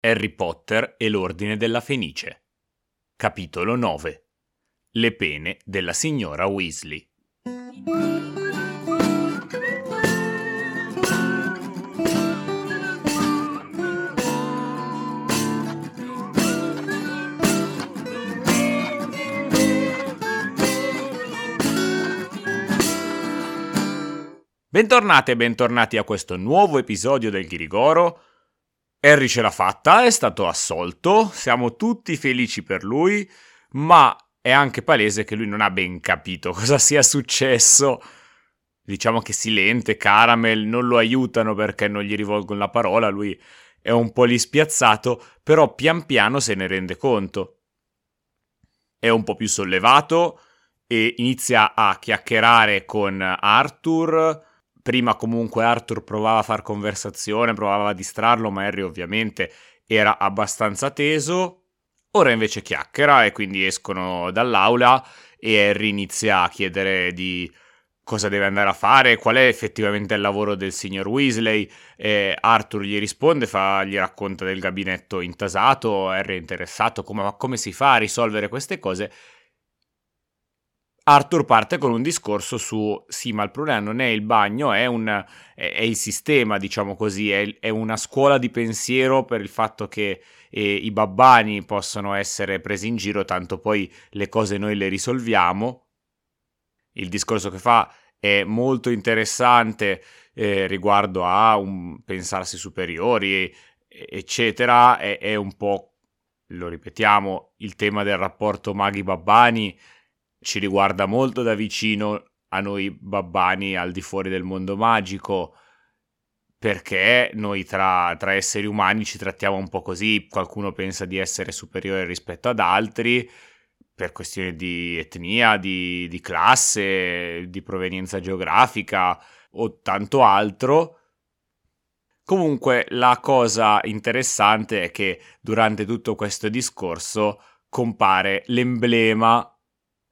Harry Potter e l'Ordine della Fenice. Capitolo 9. Le pene della signora Weasley. Bentornate e bentornati a questo nuovo episodio del Ghirigoro. Harry ce l'ha fatta, è stato assolto, siamo tutti felici per lui, ma è anche palese che lui non ha ben capito cosa sia successo. Diciamo che Silente, Caramel non lo aiutano perché non gli rivolgono la parola, lui è un po' lì spiazzato, però pian piano se ne rende conto. È un po' più sollevato e inizia a chiacchierare con Arthur. Prima comunque Arthur provava a far conversazione, provava a distrarlo, ma Harry ovviamente era abbastanza teso. Ora invece chiacchiera e quindi escono dall'aula e Harry inizia a chiedere di cosa deve andare a fare, qual è effettivamente il lavoro del signor Weasley. E Arthur gli risponde, gli racconta del gabinetto intasato. Harry è interessato, ma come si fa a risolvere queste cose? Arthur parte con un discorso su, sì, ma il problema non è il bagno, è il sistema, diciamo così, è una scuola di pensiero per il fatto che i babbani possono essere presi in giro, tanto poi le cose noi le risolviamo. Il discorso che fa è molto interessante riguardo a un pensarsi superiori, eccetera, è un po', lo ripetiamo, il tema del rapporto maghi-babbani, ci riguarda molto da vicino a noi babbani al di fuori del mondo magico, perché noi tra esseri umani ci trattiamo un po' così, qualcuno pensa di essere superiore rispetto ad altri per questioni di etnia, di classe, di provenienza geografica o tanto altro. Comunque la cosa interessante è che durante tutto questo discorso compare l'emblema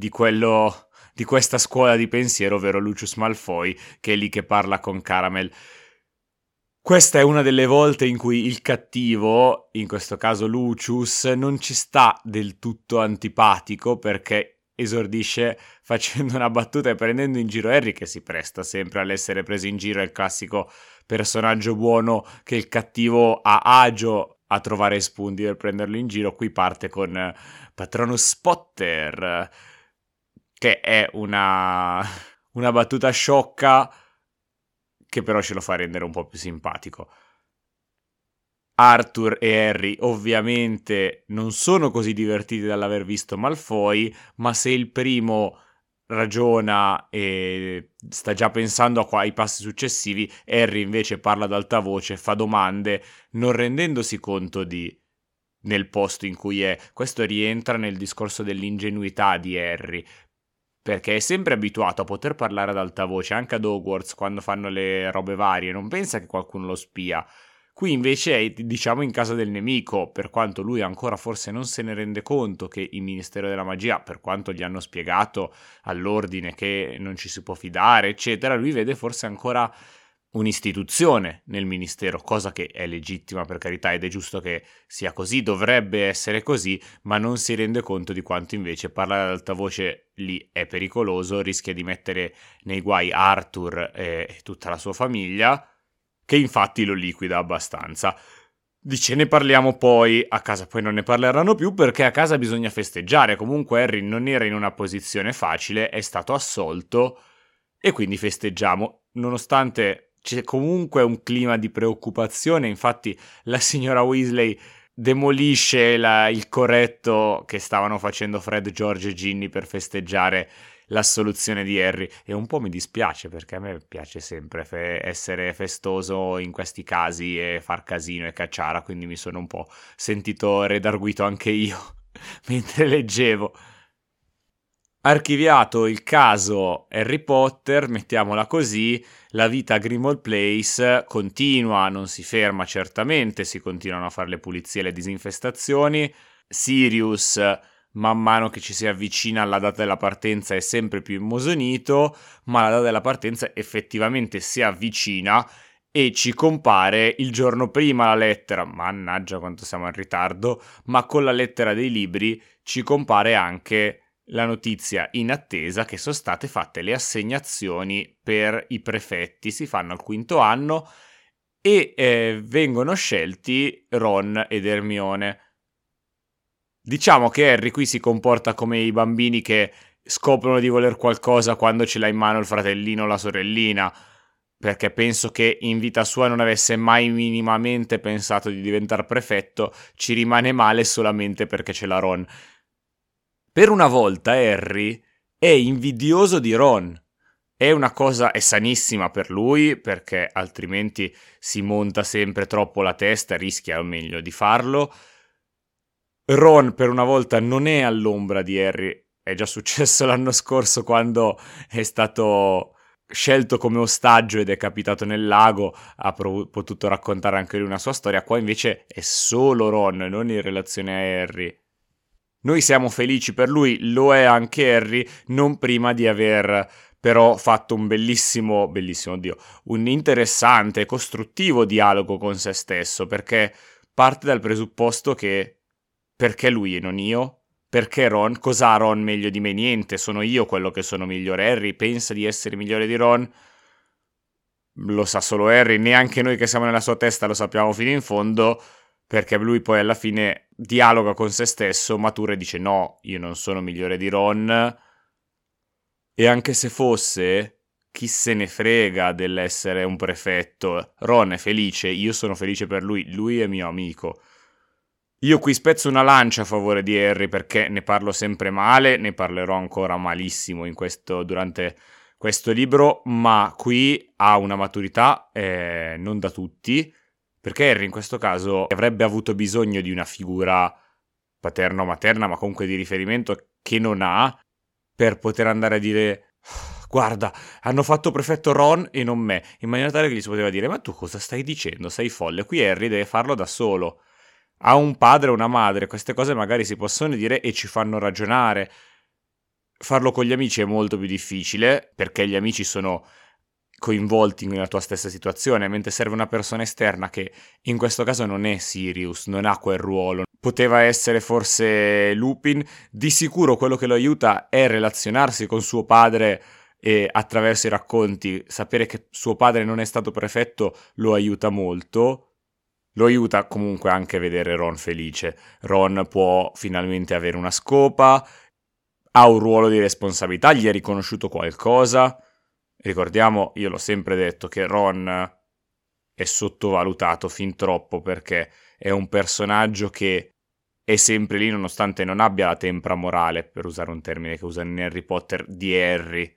di questa scuola di pensiero, ovvero Lucius Malfoy, che è lì che parla con Caramel. Questa è una delle volte in cui il cattivo, in questo caso Lucius, non ci sta del tutto antipatico, perché esordisce facendo una battuta e prendendo in giro Harry, che si presta sempre all'essere preso in giro, è il classico personaggio buono che il cattivo ha agio a trovare spunti per prenderlo in giro. Qui parte con Patronus Potter, che è una battuta sciocca che però ce lo fa rendere un po' più simpatico. Arthur e Harry ovviamente non sono così divertiti dall'aver visto Malfoy, ma se il primo ragiona e sta già pensando ai passi successivi, Harry invece parla ad alta voce, fa domande, non rendendosi conto nel posto in cui è. Questo rientra nel discorso dell'ingenuità di Harry, perché è sempre abituato a poter parlare ad alta voce, anche ad Hogwarts quando fanno le robe varie, non pensa che qualcuno lo spia. Qui invece è, diciamo, in casa del nemico, per quanto lui ancora forse non se ne rende conto che il Ministero della Magia, per quanto gli hanno spiegato all'ordine che non ci si può fidare, eccetera, lui vede forse ancora un'istituzione nel Ministero, cosa che è legittima, per carità, ed è giusto che sia così, dovrebbe essere così, ma non si rende conto di quanto invece parlare ad alta voce lì è pericoloso, rischia di mettere nei guai Arthur e tutta la sua famiglia, che infatti lo liquida abbastanza. Dice, ne parliamo poi, a casa poi non ne parleranno più perché a casa bisogna festeggiare. Comunque Harry non era in una posizione facile, è stato assolto e quindi festeggiamo, nonostante c'è comunque un clima di preoccupazione. Infatti la signora Weasley demolisce il corretto che stavano facendo Fred, George e Ginny per festeggiare l'assoluzione di Harry, e un po' mi dispiace perché a me piace sempre essere festoso in questi casi e far casino e cacciara, quindi mi sono un po' sentito redarguito anche io mentre leggevo. Archiviato il caso Harry Potter, mettiamola così, la vita a Grimmauld Place continua, non si ferma certamente, si continuano a fare le pulizie e le disinfestazioni. Sirius, man mano che ci si avvicina alla data della partenza, è sempre più immosonito, ma la data della partenza effettivamente si avvicina e ci compare il giorno prima la lettera, mannaggia quanto siamo in ritardo, ma con la lettera dei libri ci compare anche la notizia in attesa che sono state fatte le assegnazioni per i prefetti, si fanno al quinto anno e vengono scelti Ron ed Ermione. Diciamo che Harry qui si comporta come i bambini che scoprono di voler qualcosa quando ce l'ha in mano il fratellino o la sorellina, perché penso che in vita sua non avesse mai minimamente pensato di diventare prefetto, ci rimane male solamente perché ce l'ha Ron. Per una volta Harry è invidioso di Ron. È una cosa, è sanissima per lui, perché altrimenti si monta sempre troppo la testa, rischia o meglio di farlo. Ron per una volta non è all'ombra di Harry, è già successo l'anno scorso quando è stato scelto come ostaggio ed è capitato nel lago, ha potuto raccontare anche lui una sua storia, qua invece è solo Ron, non in relazione a Harry. Noi siamo felici per lui, lo è anche Harry, non prima di aver però fatto un un interessante e costruttivo dialogo con se stesso, perché parte dal presupposto che perché lui e non io? Perché Ron? Cos'ha Ron meglio di me? Niente, sono io quello che sono migliore. Harry pensa di essere migliore di Ron? Lo sa solo Harry, neanche noi che siamo nella sua testa lo sappiamo fino in fondo, perché lui poi alla fine dialoga con se stesso, matura e dice no, io non sono migliore di Ron, e anche se fosse, chi se ne frega dell'essere un prefetto, Ron è felice, io sono felice per lui, lui è mio amico. Io qui spezzo una lancia a favore di Harry perché ne parlo sempre male, ne parlerò ancora malissimo durante questo libro, ma qui ha una maturità non da tutti, perché Harry in questo caso avrebbe avuto bisogno di una figura paterna o materna, ma comunque di riferimento, che non ha, per poter andare a dire guarda, hanno fatto prefetto Ron e non me, in maniera tale che gli si poteva dire ma tu cosa stai dicendo, sei folle. Qui Harry deve farlo da solo, ha un padre e una madre, queste cose magari si possono dire e ci fanno ragionare. Farlo con gli amici è molto più difficile, perché gli amici sono coinvolti nella tua stessa situazione, mentre serve una persona esterna che in questo caso non è Sirius, non ha quel ruolo. Poteva essere forse Lupin, di sicuro quello che lo aiuta è relazionarsi con suo padre e attraverso i racconti, sapere che suo padre non è stato prefetto lo aiuta molto. Lo aiuta comunque anche a vedere Ron felice. Ron può finalmente avere una scopa, ha un ruolo di responsabilità, gli è riconosciuto qualcosa. Ricordiamo, io l'ho sempre detto, che Ron è sottovalutato fin troppo perché è un personaggio che è sempre lì nonostante non abbia la tempra morale, per usare un termine che usano in Harry Potter, di Harry.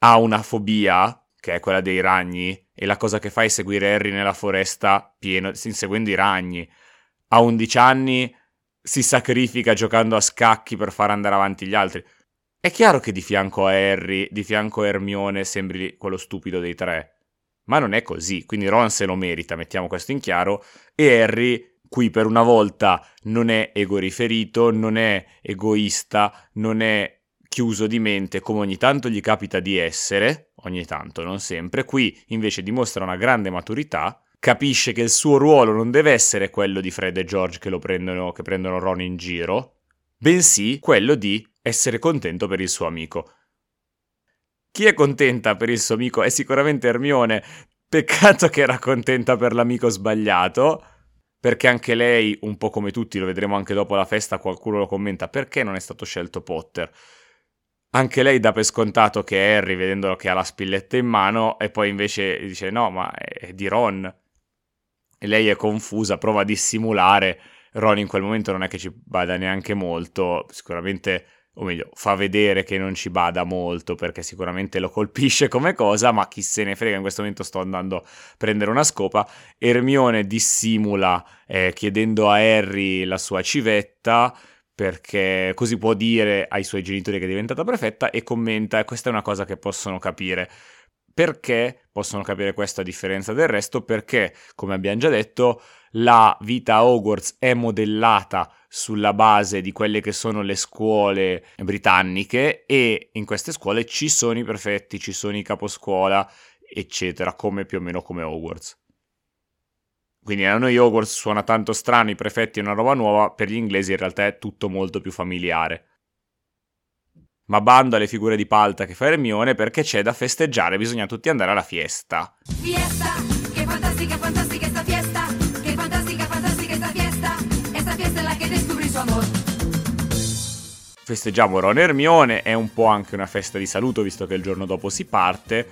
Ha una fobia, che è quella dei ragni, e la cosa che fa è seguire Harry nella foresta inseguendo i ragni. A 11 anni si sacrifica giocando a scacchi per far andare avanti gli altri. È chiaro che di fianco a Harry, di fianco a Hermione, sembri quello stupido dei tre, ma non è così, quindi Ron se lo merita, mettiamo questo in chiaro, e Harry qui per una volta non è egoriferito, non è egoista, non è chiuso di mente come ogni tanto gli capita di essere, ogni tanto, non sempre. Qui invece dimostra una grande maturità, capisce che il suo ruolo non deve essere quello di Fred e George che prendono Ron in giro, bensì quello di essere contento per il suo amico. Chi è contenta per il suo amico è sicuramente Hermione, peccato che era contenta per l'amico sbagliato, perché anche lei, un po' come tutti, lo vedremo anche dopo la festa, qualcuno lo commenta, perché non è stato scelto Potter? Anche lei dà per scontato che Harry, vedendolo che ha la spilletta in mano, e poi invece dice no, ma è di Ron. E lei è confusa, prova a dissimulare. Ron in quel momento non è che ci bada neanche molto, sicuramente, o meglio, fa vedere che non ci bada molto, perché sicuramente lo colpisce come cosa, ma chi se ne frega, in questo momento sto andando a prendere una scopa. Hermione dissimula chiedendo a Harry la sua civetta, perché così può dire ai suoi genitori che è diventata prefetta, e commenta, e questa è una cosa che possono capire. Perché possono capire questo a differenza del resto? Perché, come abbiamo già detto, la vita a Hogwarts è modellata sulla base di quelle che sono le scuole britanniche, e in queste scuole ci sono i prefetti, ci sono i caposcuola, eccetera, come più o meno come Hogwarts. Quindi a noi Hogwarts suona tanto strano, i prefetti è una roba nuova, per gli inglesi in realtà è tutto molto più familiare. Ma bando alle figure di palta che fa Ermione, perché c'è da festeggiare, bisogna tutti andare alla fiesta. Fiesta, che fantastica, fantastica sta fiesta, che fantastica, fantastica sta fiesta è la che descubri suo amor. Festeggiamo Ron e Ermione, è un po' anche una festa di saluto visto che il giorno dopo si parte.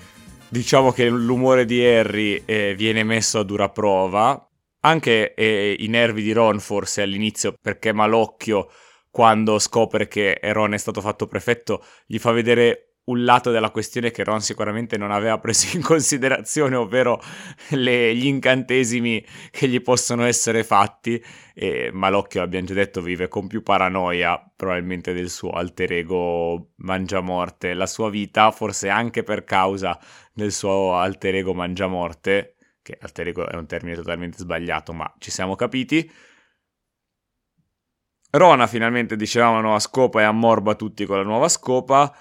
Diciamo che l'umore di Harry viene messo a dura prova, anche i nervi di Ron forse all'inizio, perché Malocchio, quando scopre che Ron è stato fatto prefetto, gli fa vedere un lato della questione che Ron sicuramente non aveva preso in considerazione, ovvero gli incantesimi che gli possono essere fatti, e Malocchio, abbiamo già detto, vive con più paranoia probabilmente del suo alter ego Mangiamorte la sua vita, forse anche per causa del suo alter ego Mangiamorte, che alter ego è un termine totalmente sbagliato, ma ci siamo capiti. Rona finalmente diceva una nuova scopa e ammorba tutti con la nuova scopa.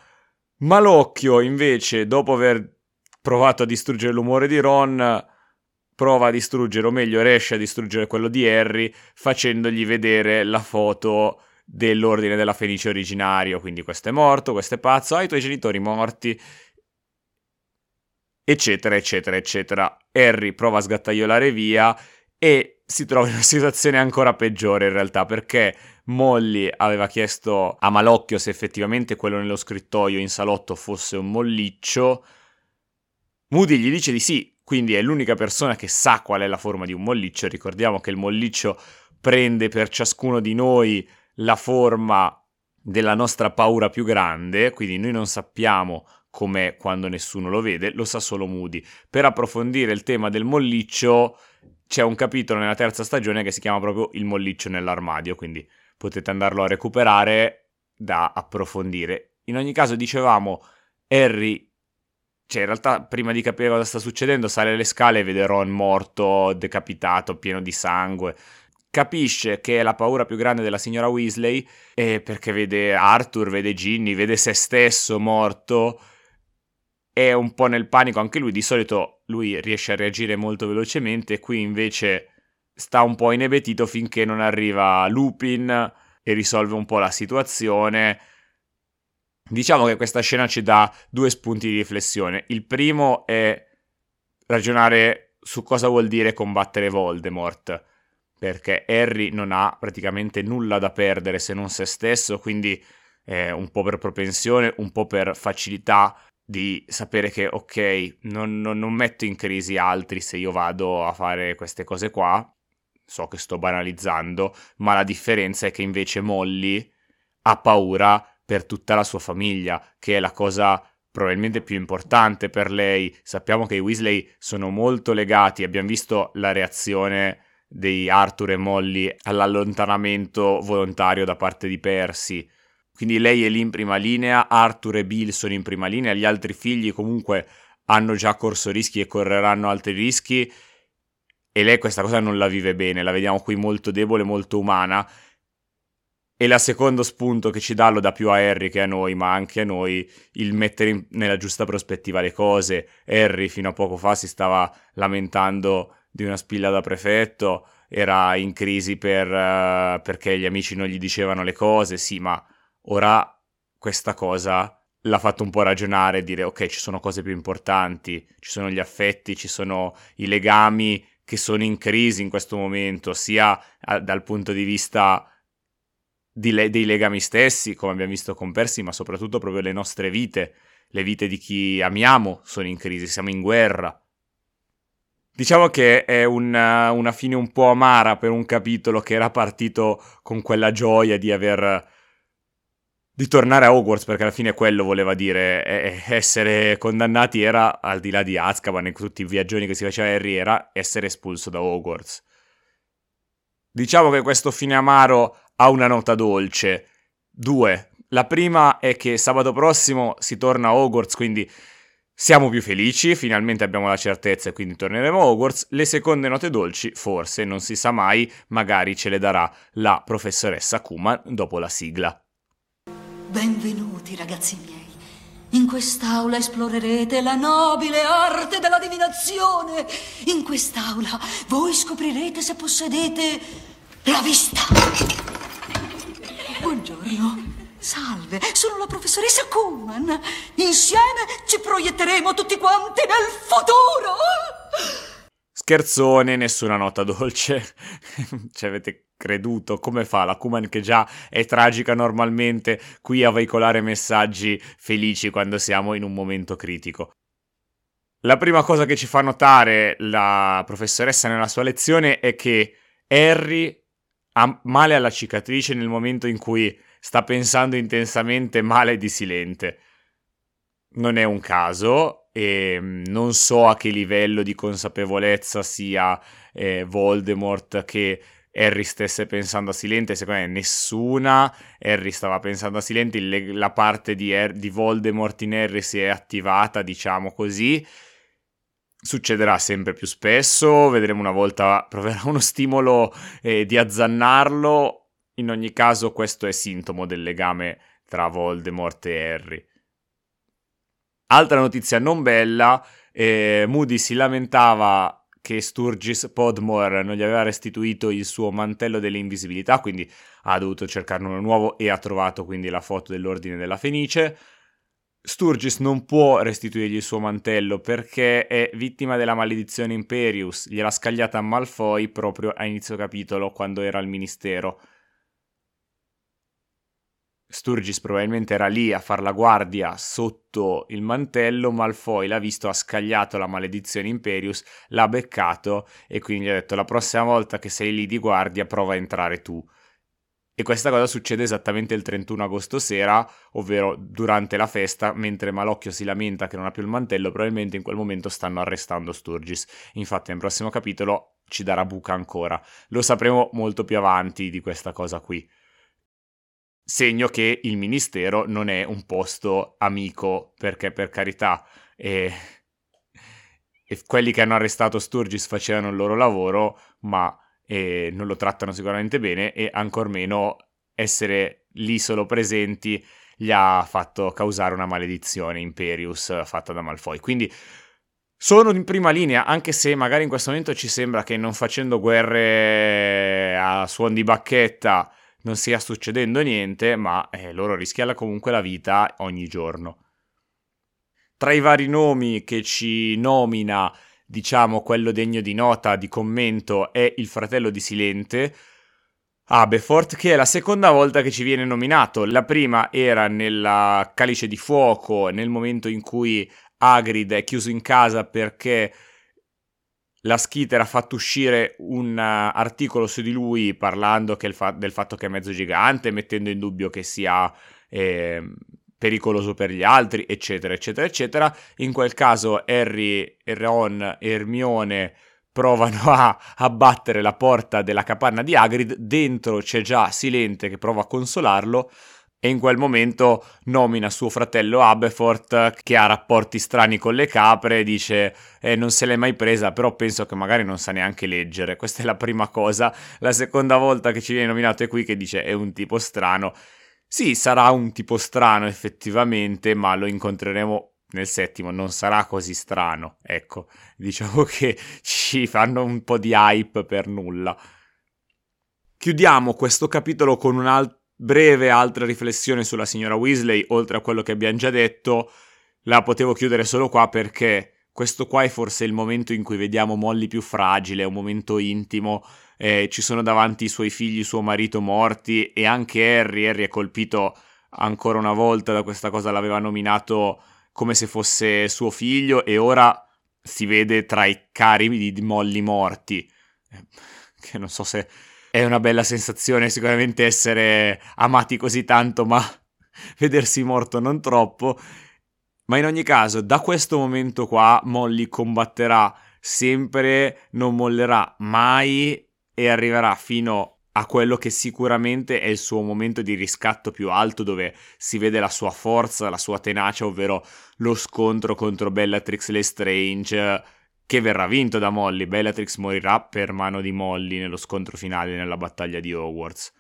Malocchio invece, dopo aver provato a distruggere l'umore di Ron, prova a distruggere, o meglio riesce a distruggere quello di Harry, facendogli vedere la foto dell'ordine della Fenice originario. Quindi questo è morto, questo è pazzo, i tuoi genitori morti, eccetera, eccetera, eccetera. Harry prova a sgattaiolare via e si trova in una situazione ancora peggiore in realtà, perché Molly aveva chiesto a Malocchio se effettivamente quello nello scrittoio in salotto fosse un molliccio. Moody gli dice di sì, quindi è l'unica persona che sa qual è la forma di un molliccio. Ricordiamo che il molliccio prende per ciascuno di noi la forma della nostra paura più grande, quindi noi non sappiamo com'è quando nessuno lo vede, lo sa solo Moody. Per approfondire il tema del molliccio c'è un capitolo nella terza stagione che si chiama proprio Il molliccio nell'armadio, quindi potete andarlo a recuperare da approfondire. In ogni caso, dicevamo, Harry, cioè in realtà prima di capire cosa sta succedendo, sale le scale e vede Ron morto, decapitato, pieno di sangue. Capisce che è la paura più grande della signora Weasley, perché vede Arthur, vede Ginny, vede se stesso morto. È un po' nel panico anche lui, di solito lui riesce a reagire molto velocemente, qui invece sta un po' inebetito finché non arriva Lupin e risolve un po' la situazione. Diciamo che questa scena ci dà due spunti di riflessione. Il primo è ragionare su cosa vuol dire combattere Voldemort, perché Harry non ha praticamente nulla da perdere se non se stesso, quindi un po' per propensione, un po' per facilità di sapere che ok, non metto in crisi altri se io vado a fare queste cose qua. So che sto banalizzando, ma la differenza è che invece Molly ha paura per tutta la sua famiglia, che è la cosa probabilmente più importante per lei. Sappiamo che i Weasley sono molto legati, abbiamo visto la reazione di Arthur e Molly all'allontanamento volontario da parte di Percy. Quindi lei è lì in prima linea, Arthur e Bill sono in prima linea, gli altri figli comunque hanno già corso rischi e correranno altri rischi, e lei questa cosa non la vive bene, la vediamo qui molto debole, molto umana. E la secondo spunto che ci dà, lo dà più a Harry che a noi, ma anche a noi, il mettere nella giusta prospettiva le cose. Harry fino a poco fa si stava lamentando di una spilla da prefetto, era in crisi perché gli amici non gli dicevano le cose, sì, ma ora questa cosa l'ha fatto un po' ragionare, dire ok, ci sono cose più importanti, ci sono gli affetti, ci sono i legami che sono in crisi in questo momento, sia dal punto di vista dei legami stessi, come abbiamo visto con Percy, ma soprattutto proprio le nostre vite, le vite di chi amiamo sono in crisi, siamo in guerra. Diciamo che è una fine un po' amara per un capitolo che era partito con quella gioia di tornare a Hogwarts, perché alla fine quello voleva dire essere condannati, era, al di là di Azkaban e tutti i viaggioni che si faceva Harry, era essere espulso da Hogwarts. Diciamo che questo fine amaro ha una nota dolce, due. La prima è che sabato prossimo si torna a Hogwarts, quindi siamo più felici, finalmente abbiamo la certezza e quindi torneremo a Hogwarts. Le seconde note dolci, forse, non si sa mai, magari ce le darà la professoressa Kuman dopo la sigla. Benvenuti ragazzi miei, In quest'aula esplorerete la nobile arte della divinazione. In quest'aula voi scoprirete se possedete la vista. Buongiorno. Salve, sono la professoressa Kuman. Insieme ci proietteremo tutti quanti nel futuro. Scherzone, nessuna nota dolce. Ci avete creduto? Come fa la Kuman, che già è tragica normalmente, qui a veicolare messaggi felici quando siamo in un momento critico? La prima cosa che ci fa notare la professoressa nella sua lezione è che Harry ha male alla cicatrice nel momento in cui sta pensando intensamente male di Silente. Non è un caso, e non so a che livello di consapevolezza sia Voldemort che Harry stesse pensando a Silente. Secondo me nessuna. Harry stava pensando a Silente, la parte di Voldemort in Harry si è attivata, diciamo così. Succederà sempre più spesso, vedremo una volta, proverà uno stimolo di azzannarlo. In ogni caso questo è sintomo del legame tra Voldemort e Harry. Altra notizia non bella, Moody si lamentava che Sturgis Podmore non gli aveva restituito il suo mantello dell'invisibilità, quindi ha dovuto cercarne uno nuovo e ha trovato quindi la foto dell'Ordine della Fenice. Sturgis non può restituirgli il suo mantello perché è vittima della maledizione Imperius, gliel'ha scagliata a Malfoy proprio a inizio capitolo quando era al ministero. Sturgis probabilmente era lì a far la guardia sotto il mantello, Malfoy l'ha visto, ha scagliato la maledizione Imperius, l'ha beccato e quindi gli ha detto: la prossima volta che sei lì di guardia prova a entrare tu. E questa cosa succede esattamente il 31 agosto sera, ovvero durante la festa, mentre Malocchio si lamenta che non ha più il mantello, probabilmente in quel momento stanno arrestando Sturgis. Infatti nel prossimo capitolo ci darà buca ancora, lo sapremo molto più avanti di questa cosa qui. Segno che il ministero non è un posto amico, perché per carità quelli che hanno arrestato Sturgis facevano il loro lavoro, ma non lo trattano sicuramente bene, e ancor meno essere lì solo presenti gli ha fatto causare una maledizione Imperius fatta da Malfoy. Quindi sono in prima linea, anche se magari in questo momento ci sembra che non facendo guerre a suon di bacchetta non stia succedendo niente, ma loro rischiano comunque la vita ogni giorno. Tra i vari nomi che ci nomina, diciamo quello degno di nota, di commento, è il fratello di Silente, Aberforth, che è la seconda volta che ci viene nominato. La prima era nella Calice di Fuoco, nel momento in cui Hagrid è chiuso in casa perché la Skeeter ha fatto uscire un articolo su di lui parlando che del fatto che è mezzo gigante, mettendo in dubbio che sia pericoloso per gli altri, eccetera, eccetera, eccetera. In quel caso Harry, Ron e Ermione provano a battere la porta della capanna di Hagrid, dentro c'è già Silente che prova a consolarlo, e in quel momento nomina suo fratello Aberforth, che ha rapporti strani con le capre, dice non se l'è mai presa, però penso che magari non sa neanche leggere. Questa è la prima cosa. La seconda volta che ci viene nominato è qui, che dice è un tipo strano. Sì, sarà un tipo strano effettivamente, ma lo incontreremo nel settimo, non sarà così strano. Ecco, diciamo che ci fanno un po' di hype per nulla. Chiudiamo questo capitolo con un altro breve altra riflessione sulla signora Weasley, oltre a quello che abbiamo già detto. La potevo chiudere solo qua perché questo qua è forse il momento in cui vediamo Molly più fragile, è un momento intimo, ci sono davanti i suoi figli, suo marito morti, e anche Harry è colpito ancora una volta da questa cosa, l'aveva nominato come se fosse suo figlio e ora si vede tra i cari di Molly morti, che non so se è una bella sensazione sicuramente essere amati così tanto, ma vedersi morto non troppo. Ma in ogni caso, da questo momento qua, Molly combatterà sempre, non mollerà mai e arriverà fino a quello che sicuramente è il suo momento di riscatto più alto, dove si vede la sua forza, la sua tenacia, ovvero lo scontro contro Bellatrix Lestrange, che verrà vinto da Molly. Bellatrix morirà per mano di Molly nello scontro finale nella battaglia di Hogwarts.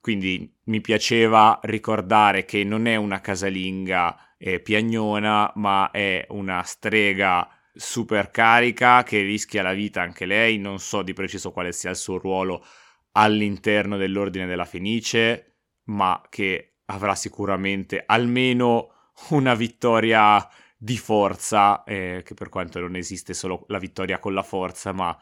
Quindi mi piaceva ricordare che non è una casalinga piagnona, ma è una strega super carica che rischia la vita anche lei. Non so di preciso quale sia il suo ruolo all'interno dell'Ordine della Fenice, ma che avrà sicuramente almeno una vittoria di forza, che per quanto non esiste solo la vittoria con la forza, ma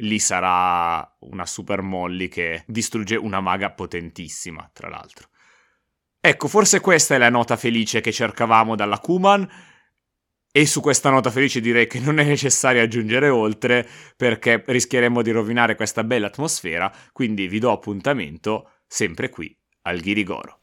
lì sarà una super molly che distrugge una maga potentissima, tra l'altro. Ecco, forse questa è la nota felice che cercavamo dalla Kuman, e su questa nota felice direi che non è necessario aggiungere oltre, perché rischieremmo di rovinare questa bella atmosfera, quindi vi do appuntamento sempre qui al Ghirigoro.